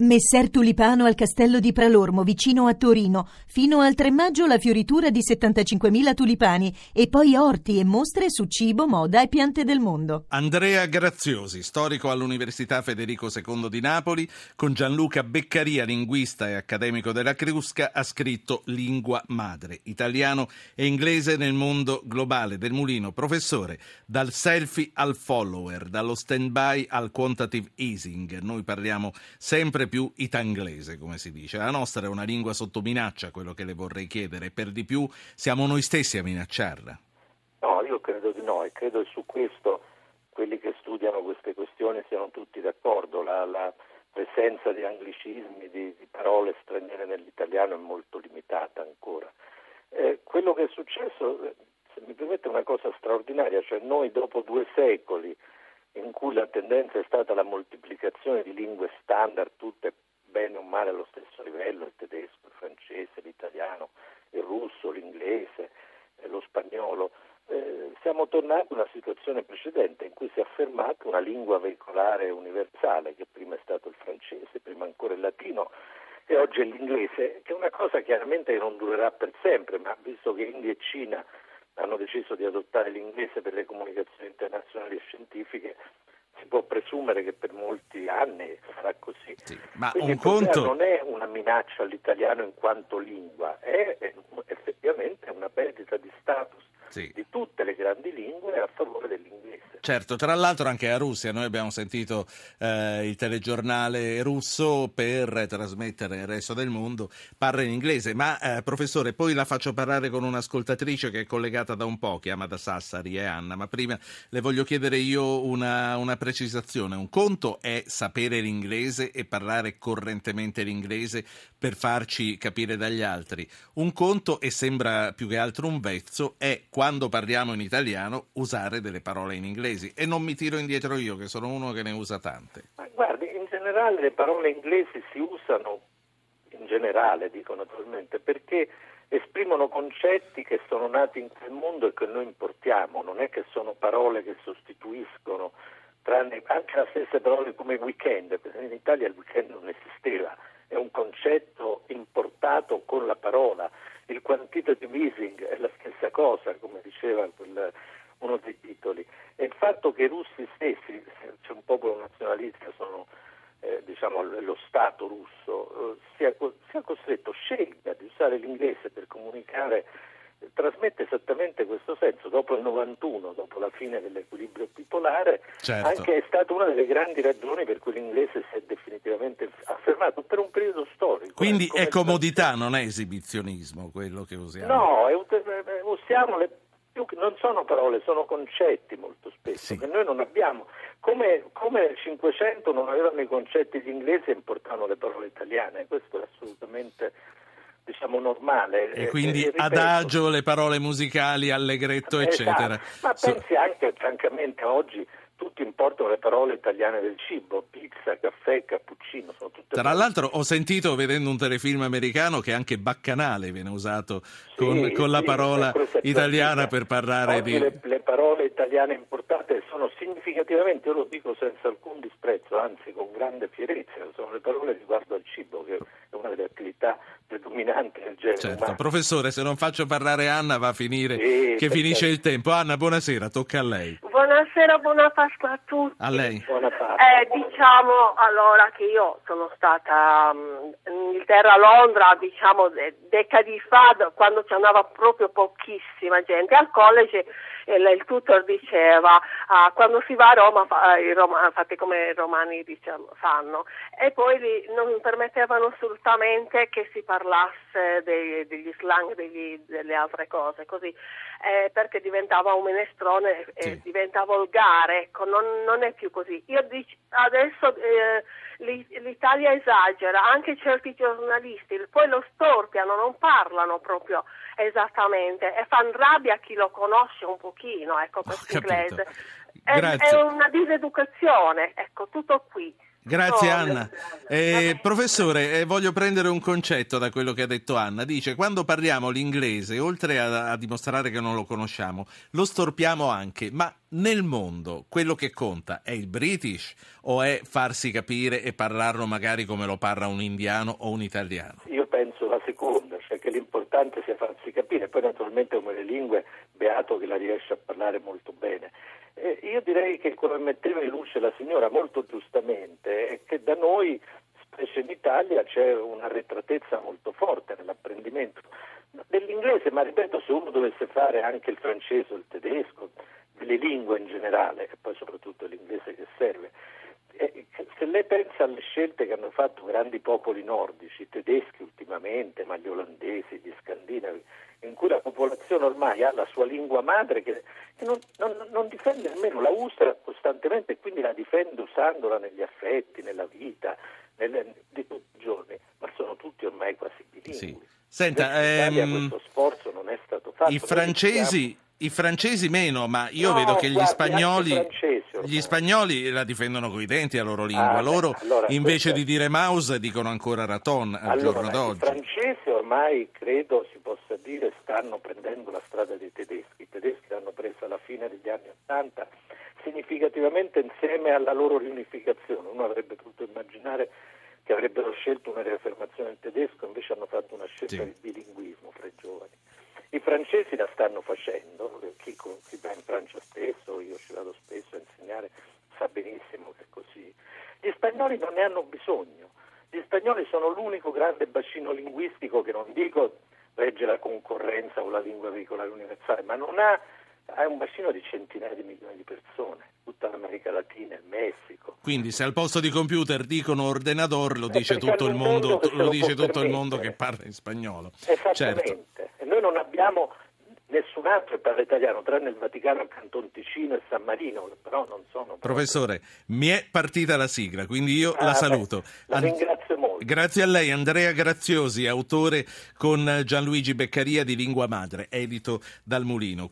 Messer Tulipano al castello di Pralormo, vicino a Torino. Fino al 3 maggio la fioritura di 75.000 tulipani e poi orti e mostre su cibo, moda e piante del mondo. Andrea Graziosi, storico all'Università Federico II di Napoli, con Gianluca Beccaria, linguista e accademico della Crusca, ha scritto Lingua Madre, italiano e inglese nel mondo globale del Mulino. Professore, dal selfie al follower, dallo stand-by al quantitative easing. Noi parliamo sempre più itanglese, come si dice. La nostra è una lingua sotto minaccia, quello che le vorrei chiedere. Per di più siamo noi stessi a minacciarla? No, io credo di no, e credo che su questo quelli che studiano queste questioni siano tutti d'accordo. La presenza di anglicismi, di parole straniere nell'italiano è molto limitata ancora. Quello che è successo, se mi permette, è una cosa straordinaria, cioè noi dopo 2 secoli in cui la tendenza è stata la moltiplicazione di lingue standard, tutte bene o male allo stesso livello, il tedesco, il francese, l'italiano, il russo, l'inglese, lo spagnolo, siamo tornati a una situazione precedente in cui si è affermata una lingua veicolare universale, che prima è stato il francese, prima ancora il latino e oggi è l'inglese, che è una cosa chiaramente che non durerà per sempre, ma visto che India e Cina hanno deciso di adottare l'inglese per le comunicazioni internazionali e scientifiche, si può presumere che per molti anni sarà così. Sì, ma quindi il problema non è una minaccia all'italiano in quanto lingua, è effettivamente una perdita di status, sì, di tutte le grandi lingue a favore dell'inglese. Certo, tra l'altro anche la Russia. Noi abbiamo sentito il telegiornale russo per trasmettere il resto del mondo, parla in inglese. Ma professore, poi la faccio parlare con un'ascoltatrice che è collegata da un po', chiama da Sassari, è Anna, ma prima le voglio chiedere io una precisazione. Un conto è sapere l'inglese e parlare correntemente l'inglese per farci capire dagli altri. Un conto, e sembra più che altro un vezzo, è quando parliamo in italiano usare delle parole in inglese. E non mi tiro indietro io, che sono uno che ne usa tante. Ma guardi, in generale le parole inglesi si usano, in generale dico naturalmente, perché esprimono concetti che sono nati in quel mondo e che noi importiamo. Non è che sono parole che sostituiscono, tranne anche le stesse parole come weekend. In Italia il weekend non esisteva, è un concetto importato con la parola. Il quantitative easing è la stessa cosa, come diceva uno dei titoli. E il fatto che i russi stessi, c'è un popolo nazionalista, sono lo Stato russo, sia costretto, scelga di usare l'inglese per comunicare, trasmette esattamente questo senso. Dopo il 91, dopo la fine dell'equilibrio popolare, certo, anche è stata una delle grandi ragioni per cui l'inglese si è definitivamente affermato per un periodo storico. Quindi è comodità, non è esibizionismo quello che usiamo. No, usiamo le non sono parole, sono concetti molto spesso, sì, che noi non abbiamo. Come nel Cinquecento non avevano i concetti di inglese e importano le parole italiane, questo è assolutamente normale. E quindi adagio, le parole musicali, allegretto, eccetera. Esatto. Ma pensi anche, francamente, oggi tutti importano le parole italiane del cibo, pizza, caffè, cappuccino, sono tutte. Tra l'altro ho sentito, vedendo un telefilm americano, che anche baccanale viene usato con la parola italiana per parlare oggi di. Le parole italiane importate sono significativamente, io lo dico senza alcun disprezzo, anzi con grande fierezza, sono le parole riguardo al cibo, che è una delle attività predominanti nel genere. Certo, umano. Professore, se non faccio parlare Anna va a finire che finisce il tempo. Anna, buonasera, tocca a lei. Buonasera, buona Pasqua a tutti. A lei. Diciamo allora che io sono stata in Inghilterra, a Londra, diciamo decadi fa, quando ci andava proprio pochissima gente al college. Il tutor diceva quando si va a Roma, fate come i romani fanno, e poi non permettevano assolutamente che si parlasse degli slang, delle altre cose così, perché diventava un minestrone, diventa volgare, ecco, non è più così. Io adesso l'Italia esagera, anche certi giornalisti poi lo storpiano, non parlano proprio esattamente e fanno rabbia chi lo conosce un pochino, ecco, questo inglese è una diseducazione, ecco, tutto qui. Grazie Anna. Professore, voglio prendere un concetto da quello che ha detto Anna. Dice, quando parliamo l'inglese, oltre a dimostrare che non lo conosciamo, lo storpiamo anche. Ma nel mondo quello che conta è il British o è farsi capire e parlarlo magari come lo parla un indiano o un italiano? Io penso la seconda, cioè che l'importante sia farsi capire. Poi naturalmente come le lingue, beato che la riesce a parlare molto bene. Io direi che come metteva in luce la signora molto giustamente è che da noi, specie in Italia, c'è un'arretratezza molto forte nell'apprendimento dell'inglese, ma ripeto, se uno dovesse fare anche il francese o il tedesco, le lingue in generale e poi soprattutto l'inglese che serve, se lei pensa alle scelte che hanno fatto grandi popoli nordici, tedeschi ultimamente, ma gli olandesi, gli scandinavi, in cui la popolazione ormai ha la sua lingua madre che non difende nemmeno, la usa costantemente e quindi la difende usandola negli affetti, nella vita, di tutti i giorni, ma sono tutti ormai quasi bilingui. Sì. Senta, questo sforzo non è stato fatto. I francesi meno, ma io vedo che gli spagnoli la difendono coi denti la loro lingua, invece di dire mouse dicono ancora raton al giorno d'oggi. I francesi ormai, credo si possa dire, stanno prendendo la strada dei tedeschi. I tedeschi l'hanno presa alla fine degli anni '80, significativamente insieme alla loro riunificazione. Uno avrebbe potuto immaginare che avrebbero scelto una riaffermazione del tedesco, invece hanno fatto una scelta di bilinguismo fra i giovani. I francesi la stanno facendo, chi va in Francia spesso, io ci vado spesso a insegnare, sa benissimo che è così. Gli spagnoli non ne hanno bisogno, gli spagnoli sono l'unico grande bacino linguistico che non dico regge la concorrenza o la lingua veicolare universale, ma non ha un bacino di centinaia di milioni di persone, tutta l'America Latina, il Messico. Quindi se al posto di computer dicono ordenador, lo dice tutto il mondo, lo dice tutto il mondo che parla in spagnolo. Esattamente. Certo. E noi non abbiamo nessun altro che parla italiano, tranne il Vaticano, il Canton Ticino e San Marino, però non sono... Professore, mi è partita la sigla, quindi io la saluto. La ringrazio molto. Grazie a lei, Andrea Graziosi, autore con Gian Luigi Beccaria di Lingua Madre, edito dal Mulino.